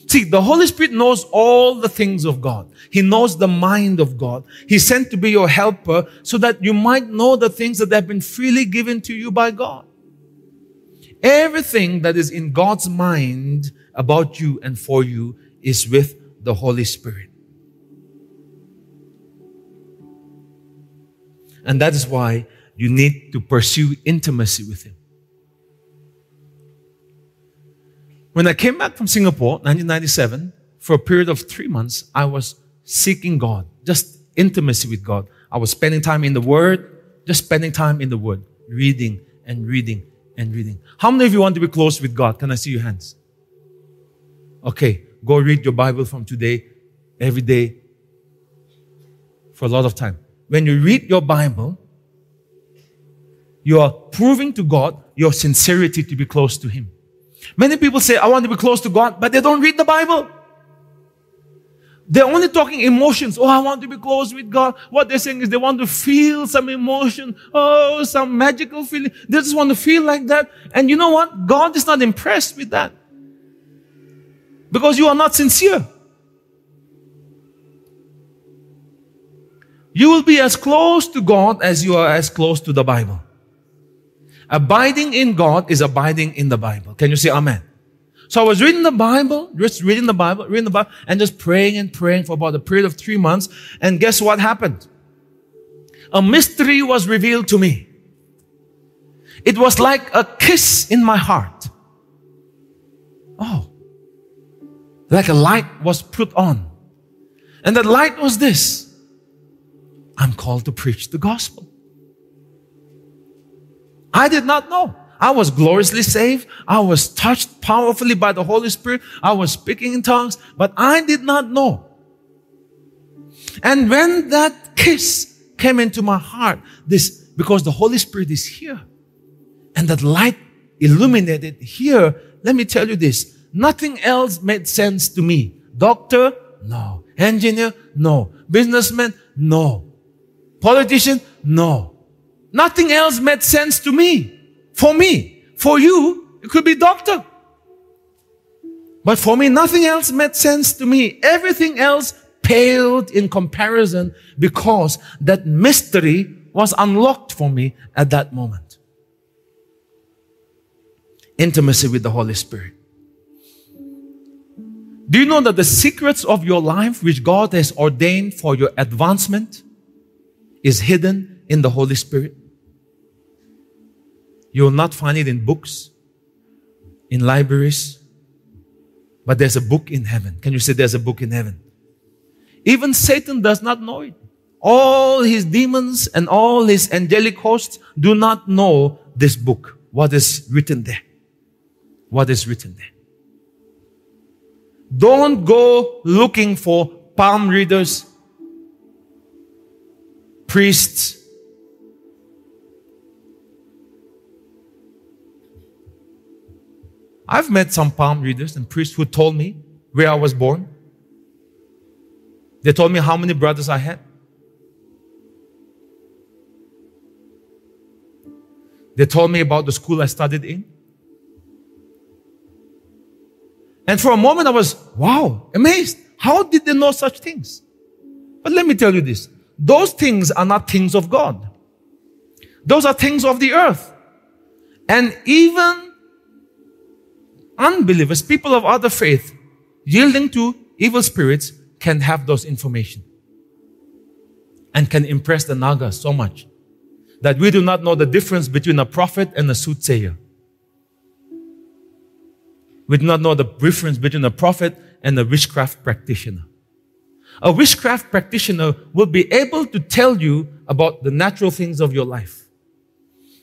See, the Holy Spirit knows all the things of God. He knows the mind of God. He's sent to be your helper so that you might know the things that have been freely given to you by God. Everything that is in God's mind about you and for you is with the Holy Spirit. And that is why you need to pursue intimacy with Him. When I came back from Singapore, nineteen ninety-seven, for a period of three months, I was seeking God, just intimacy with God. I was spending time in the Word, just spending time in the Word, reading and reading and reading. How many of you want to be close with God? Can I see your hands? Okay, go read your Bible from today, every day, for a lot of time. When you read your Bible, you are proving to God your sincerity to be close to Him. Many people say, I want to be close to God, but they don't read the Bible. They're only talking emotions. Oh, I want to be close with God. What they're saying is they want to feel some emotion. Oh, some magical feeling. They just want to feel like that. And you know what? God is not impressed with that. Because you are not sincere. You will be as close to God as you are as close to the Bible. Abiding in God is abiding in the Bible. Can you say amen? So I was reading the Bible, just reading the Bible, reading the Bible, and just praying and praying for about a period of three months. And guess what happened? A mystery was revealed to me. It was like a kiss in my heart. Oh, like a light was put on. And that light was this: I'm called to preach the gospel. I did not know. I was gloriously saved. I was touched powerfully by the Holy Spirit. I was speaking in tongues, but I did not know. And when that kiss came into my heart, this, because the Holy Spirit is here and that light illuminated here, let me tell you this, nothing else made sense to me. Doctor? No. Engineer? No. Businessman? No. Politician? No. Nothing else made sense to me. For me, for you, it could be doctor. But for me, nothing else made sense to me. Everything else paled in comparison because that mystery was unlocked for me at that moment. Intimacy with the Holy Spirit. Do you know that the secrets of your life, which God has ordained for your advancement, is hidden in the Holy Spirit? You will not find it in books, in libraries, but there's a book in heaven. Can you say there's a book in heaven? Even Satan does not know it. All his demons and all his angelic hosts do not know this book, what is written there. What is written there. Don't go looking for palm readers, priests, I've met some palm readers and priests who told me where I was born, They told me how many brothers I had. They told me about the school I studied in. And for a moment I was, wow, amazed. How did they know such things? But let me tell you this. Those things are not things of God. Those are things of the earth. And even unbelievers, people of other faith, yielding to evil spirits, can have those information and can impress the Naga so much that we do not know the difference between a prophet and a soothsayer. We do not know the difference between a prophet and a witchcraft practitioner. A witchcraft practitioner will be able to tell you about the natural things of your life,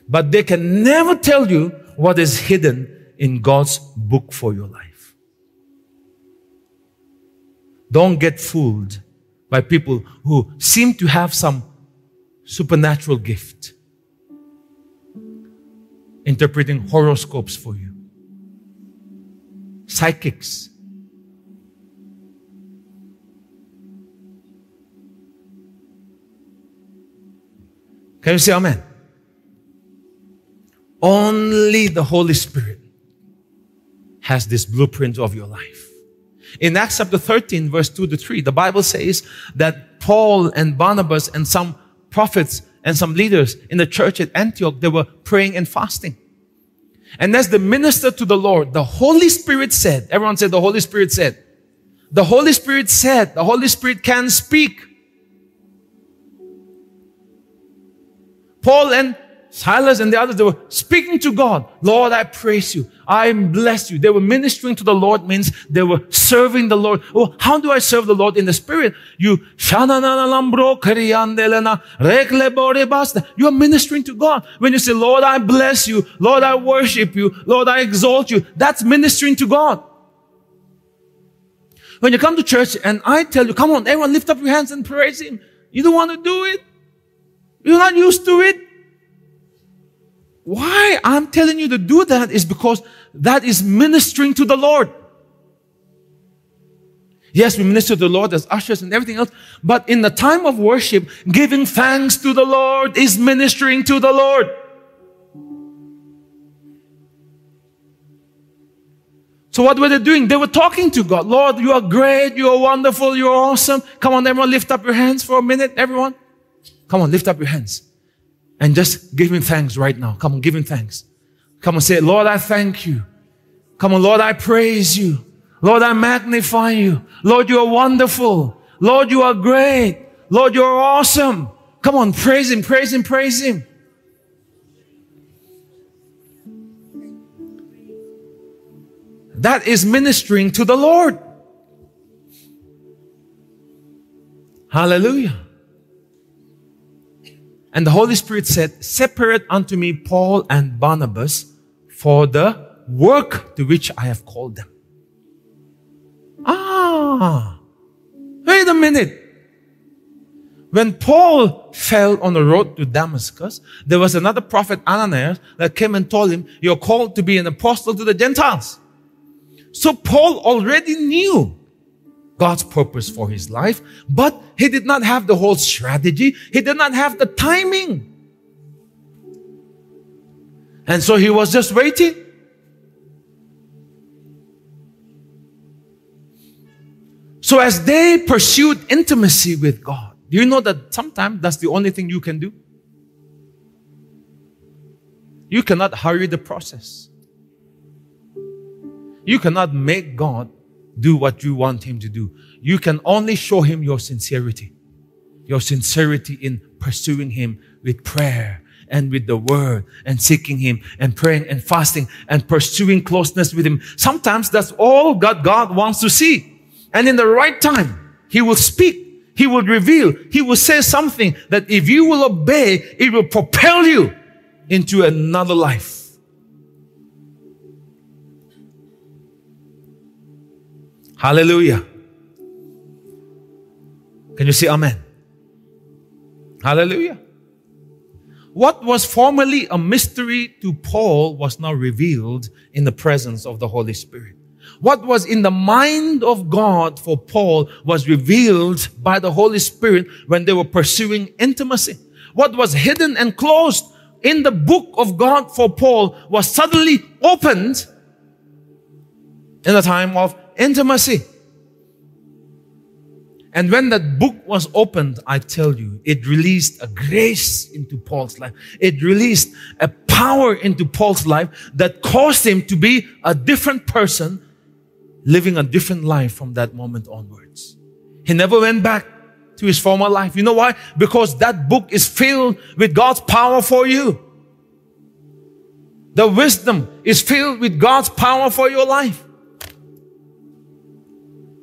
but they can never tell you what is hidden in God's book for your life. Don't get fooled by people who seem to have some supernatural gift, interpreting horoscopes for you, psychics. Can you say amen? Only the Holy Spirit has this blueprint of your life. In Acts chapter thirteen, verse two to three, the Bible says that Paul and Barnabas and some prophets and some leaders in the church at Antioch, they were praying and fasting. And as they ministered to the Lord, the Holy Spirit said, everyone said, the Holy Spirit said, the Holy Spirit said, the Holy Spirit can speak. Paul and Silas and the others, they were speaking to God. Lord, I praise you. I bless you. They were ministering to the Lord, means they were serving the Lord. Oh, how do I serve the Lord in the Spirit? You, you are ministering to God. When you say, Lord, I bless you. Lord, I worship you. Lord, I exalt you. That's ministering to God. When you come to church and I tell you, come on, everyone lift up your hands and praise Him. You don't want to do it. You're not used to it. Why I'm telling you to do that is because that is ministering to the Lord. Yes, we minister to the Lord as ushers and everything else, but in the time of worship, giving thanks to the Lord is ministering to the Lord. So what were they doing? They were talking to God. Lord, you are great, you are wonderful, you are awesome. Come on, everyone, lift up your hands for a minute, everyone. Come on, lift up your hands and just give Him thanks right now. Come on, give Him thanks. Come on, say, Lord, I thank you. Come on, Lord, I praise you. Lord, I magnify you. Lord, you are wonderful. Lord, you are great. Lord, you are awesome. Come on, praise Him, praise Him, praise Him. That is ministering to the Lord. Hallelujah. And the Holy Spirit said, separate unto me Paul and Barnabas for the work to which I have called them. Ah, wait a minute. When Paul fell on the road to Damascus, there was another prophet, Ananias, that came and told him, you're called to be an apostle to the Gentiles. So Paul already knew God's purpose for his life, but he did not have the whole strategy. He did not have the timing. And so he was just waiting. So as they pursued intimacy with God, do you know that sometimes that's the only thing you can do? You cannot hurry the process. You cannot make God do what you want Him to do. You can only show Him your sincerity. Your sincerity in pursuing Him with prayer and with the Word and seeking Him and praying and fasting and pursuing closeness with Him. Sometimes that's all God, God wants to see. And in the right time, He will speak. He will reveal. He will say something that if you will obey, it will propel you into another life. Hallelujah. Can you say amen? Hallelujah. What was formerly a mystery to Paul was now revealed in the presence of the Holy Spirit. What was in the mind of God for Paul was revealed by the Holy Spirit when they were pursuing intimacy. What was hidden and closed in the book of God for Paul was suddenly opened in the time of intimacy. And when that book was opened, I tell you, it released a grace into Paul's life. It released a power into Paul's life that caused him to be a different person, living a different life from that moment onwards. He never went back to his former life. You know why? Because that book is filled with God's power for you. The wisdom is filled with God's power for your life.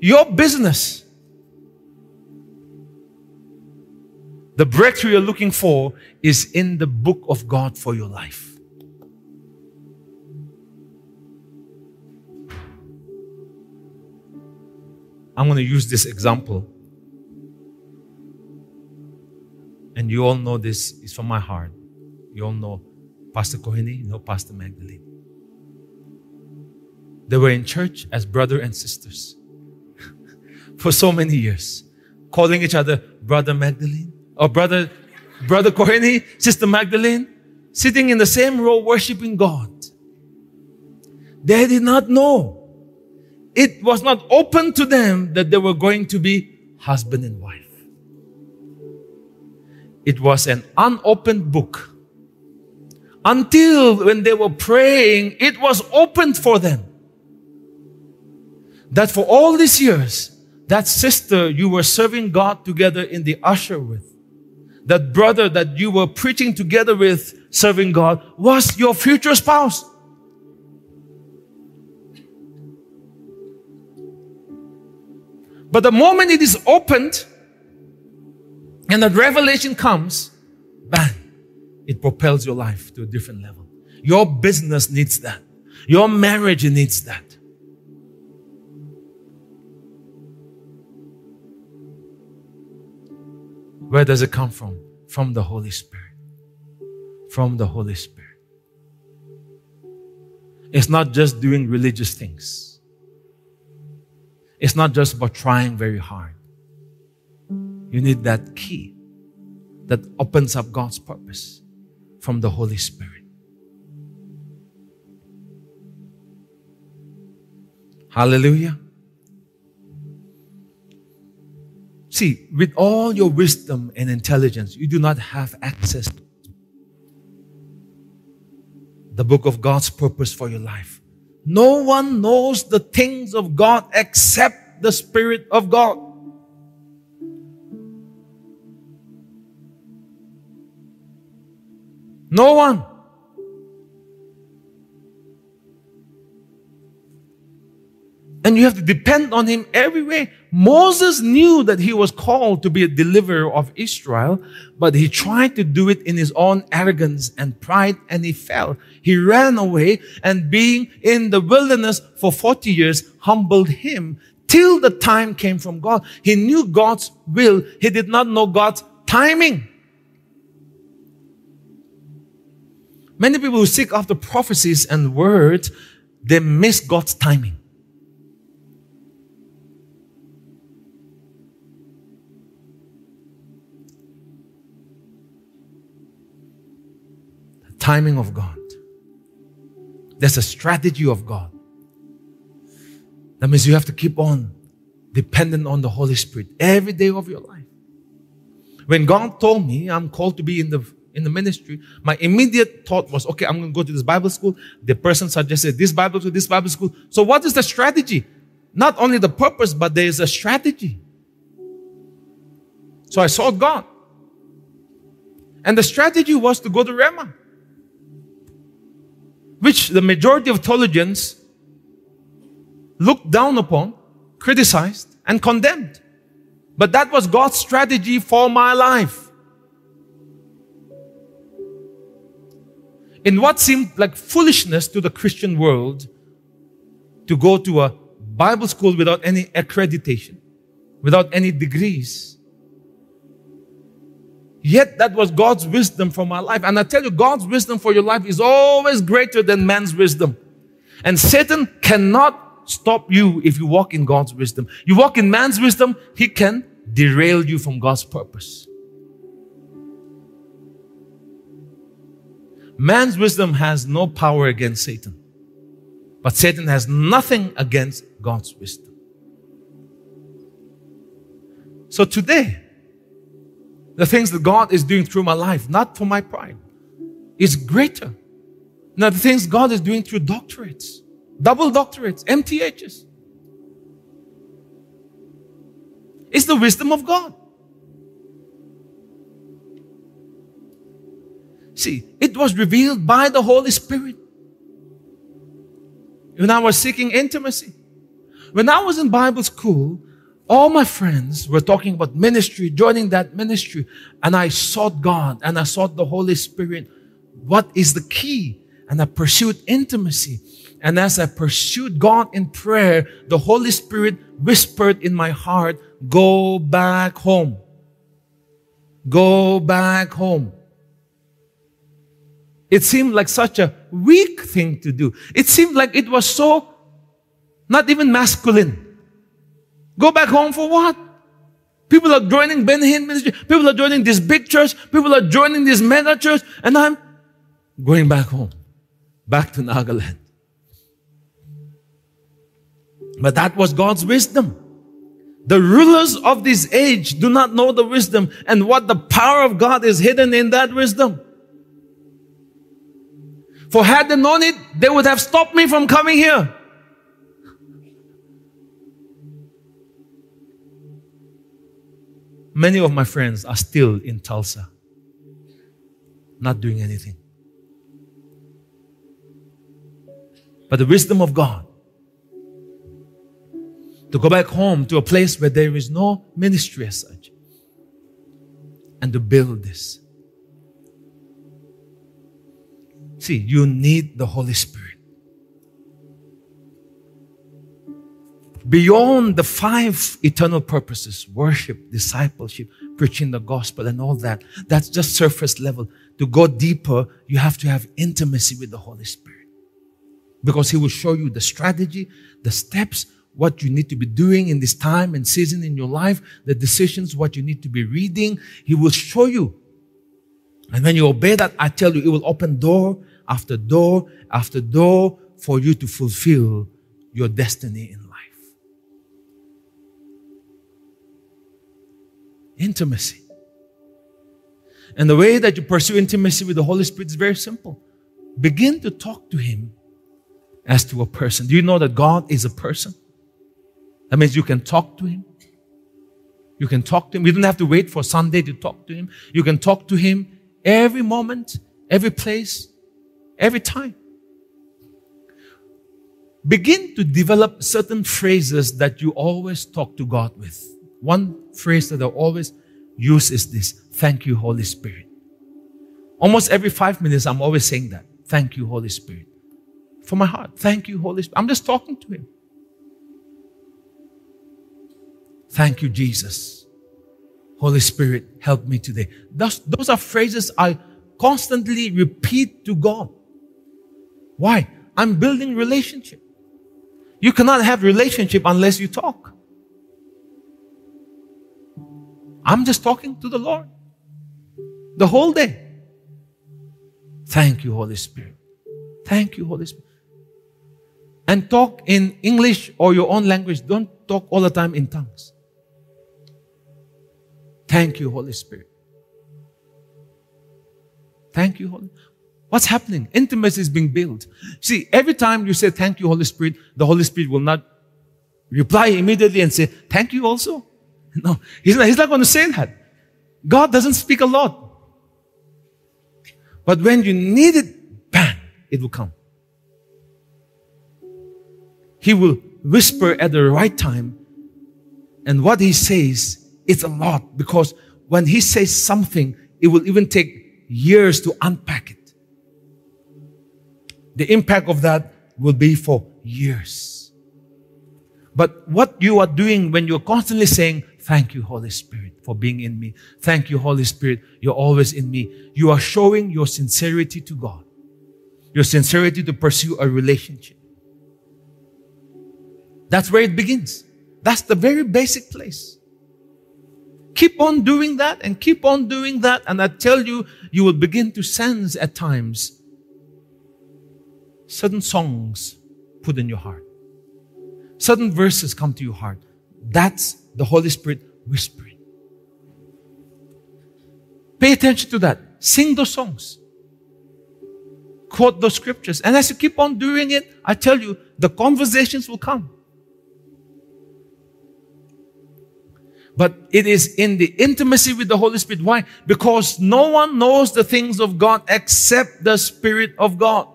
Your business, the breakthrough you're looking for, is in the book of God for your life. I'm going to use this example. And you all know this is from my heart. You all know Pastor Kohini, you know Pastor Magdalene. They were in church as brother and sisters for so many years, calling each other Brother Magdalene, or brother, brother Kohini, Sister Magdalene, sitting in the same row worshiping God. They did not know. It was not open to them that they were going to be husband and wife. It was an unopened book. Until when they were praying, it was opened for them. That for all these years, that sister you were serving God together in the usher with, that brother that you were preaching together with, serving God, was your future spouse. But the moment it is opened and that revelation comes, bang, it propels your life to a different level. Your business needs that. Your marriage needs that. Where does it come from? From the Holy Spirit. From the Holy Spirit. It's not just doing religious things. It's not just about trying very hard. You need that key that opens up God's purpose from the Holy Spirit. Hallelujah. See, with all your wisdom and intelligence, you do not have access to the book of God's purpose for your life. No one knows the things of God except the Spirit of God. No one. And you have to depend on Him every way. Moses knew that he was called to be a deliverer of Israel, but he tried to do it in his own arrogance and pride, and he fell. He ran away, and being in the wilderness for forty years humbled him till the time came from God. He knew God's will. He did not know God's timing. Many people who seek after prophecies and words, they miss God's timing. Timing of God. There's a strategy of God. That means you have to keep on dependent on the Holy Spirit every day of your life. When God told me I'm called to be in the in the ministry, my immediate thought was, okay, I'm going to go to this Bible school. The person suggested this Bible school, this Bible school. So what is the strategy? Not only the purpose, but there is a strategy. So I sought God. And the strategy was to go to Rema, which the majority of theologians looked down upon, criticized, and condemned. But that was God's strategy for my life. In what seemed like foolishness to the Christian world, to go to a Bible school without any accreditation, without any degrees, yet that was God's wisdom for my life. And I tell you, God's wisdom for your life is always greater than man's wisdom. And Satan cannot stop you if you walk in God's wisdom. You walk in man's wisdom, he can derail you from God's purpose. Man's wisdom has no power against Satan, but Satan has nothing against God's wisdom. So today, the things that God is doing through my life, not for my pride, is greater. Now, the things God is doing through doctorates, double doctorates, M T Hs, it's the wisdom of God. See, it was revealed by the Holy Spirit. When I was seeking intimacy, when I was in Bible school, all my friends were talking about ministry, joining that ministry, and I sought God and I sought the Holy Spirit. What is the key? And I pursued intimacy. And as I pursued God in prayer, the Holy Spirit whispered in my heart, go back home. Go back home. It seemed like such a weak thing to do. It seemed like it was so not even masculine. Go back home for what? People are joining Ben Hinn ministry. People are joining this big church. People are joining this mega church. And I'm going back home. Back to Nagaland. But that was God's wisdom. The rulers of this age do not know the wisdom and what the power of God is hidden in that wisdom. For had they known it, they would have stopped me from coming here. Many of my friends are still in Tulsa, not doing anything. But the wisdom of God to go back home to a place where there is no ministry as such, and to build this. See, you need the Holy Spirit. Beyond the five eternal purposes, worship, discipleship, preaching the gospel and all that, that's just surface level. To go deeper, you have to have intimacy with the Holy Spirit, because He will show you the strategy, the steps, what you need to be doing in this time and season in your life, the decisions, what you need to be reading. He will show you. And when you obey that, I tell you, it will open door after door after door for you to fulfill your destiny in life. Intimacy. And the way that you pursue intimacy with the Holy Spirit is very simple. Begin to talk to Him as to a person. Do you know that God is a person? That means you can talk to Him. You can talk to Him. You don't have to wait for Sunday to talk to Him. You can talk to Him every moment, every place, every time. Begin to develop certain phrases that you always talk to God with. One phrase that I always use is this: thank you, Holy Spirit. Almost every five minutes, I'm always saying that. Thank you, Holy Spirit. From my heart, thank you, Holy Spirit. I'm just talking to Him. Thank you, Jesus. Holy Spirit, help me today. Those, those are phrases I constantly repeat to God. Why? I'm building relationship. You cannot have relationship unless you talk. I'm just talking to the Lord the whole day. Thank you, Holy Spirit. Thank you, Holy Spirit. And talk in English or your own language. Don't talk all the time in tongues. Thank you, Holy Spirit. Thank you, Holy Spirit. What's happening? Intimacy is being built. See, every time you say, thank you, Holy Spirit, the Holy Spirit will not reply immediately and say, thank you also. No, He's not, he's not going to say that. God doesn't speak a lot. But when you need it, bang, it will come. He will whisper at the right time. And what He says, it's a lot. Because when He says something, it will even take years to unpack it. The impact of that will be for years. But what you are doing when you're constantly saying, thank you, Holy Spirit, for being in me. Thank you, Holy Spirit, you're always in me. You are showing your sincerity to God. Your sincerity to pursue a relationship. That's where it begins. That's the very basic place. Keep on doing that and keep on doing that. And I tell you, you will begin to sense at times certain songs put in your heart. Certain verses come to your heart. That's the Holy Spirit whispering. Pay attention to that. Sing those songs. Quote those scriptures. And as you keep on doing it, I tell you, the conversations will come. But it is in the intimacy with the Holy Spirit. Why? Because no one knows the things of God except the Spirit of God.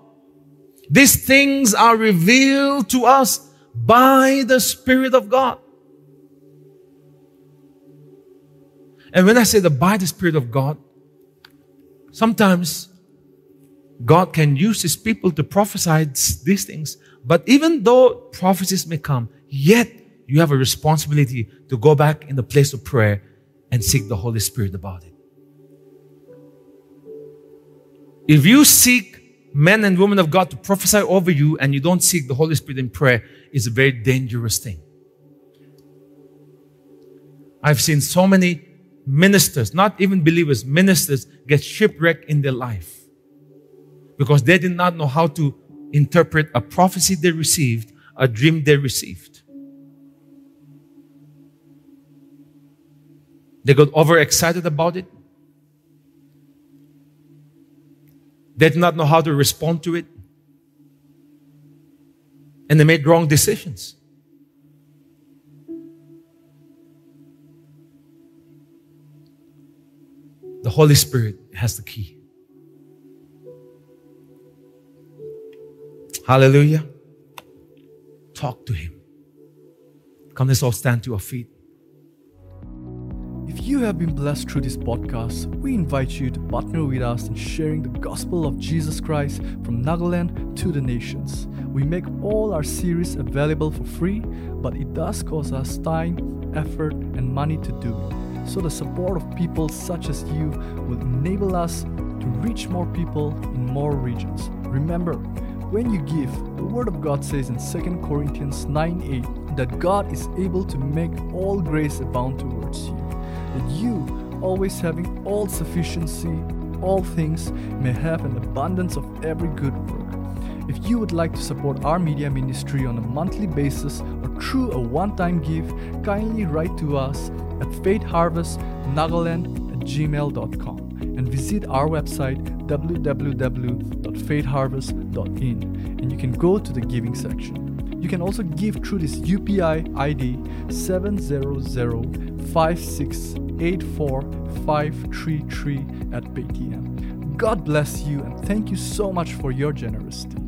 These things are revealed to us by the Spirit of God. And when I say the by the Spirit of God, sometimes God can use His people to prophesy these things. But even though prophecies may come, yet you have a responsibility to go back in the place of prayer and seek the Holy Spirit about it. If you seek men and women of God to prophesy over you and you don't seek the Holy Spirit in prayer, it's a very dangerous thing. I've seen so many ministers, not even believers, ministers get shipwrecked in their life because they did not know how to interpret a prophecy they received, a dream they received. They got overexcited about it. They did not know how to respond to it. And they made wrong decisions. The Holy Spirit has the key. Hallelujah. Talk to Him. Come, let's all stand to our feet. If you have been blessed through this podcast, we invite you to partner with us in sharing the gospel of Jesus Christ from Nagaland to the nations. We make all our series available for free, but it does cost us time, effort, and money to do it. So the support of people such as you will enable us to reach more people in more regions. Remember, when you give, the Word of God says in Second Corinthians nine eight that God is able to make all grace abound towards you, that you, always having all sufficiency, all things, may have an abundance of every good work. If you would like to support our media ministry on a monthly basis or through a one-time gift, kindly write to us at faith harvest nagaland at gmail dot com and visit our website w w w dot faith harvest dot in, and you can go to the giving section. You can also give through this U P I I D seven zero zero five six eight four five three three at Paytm. God bless you and thank you so much for your generosity.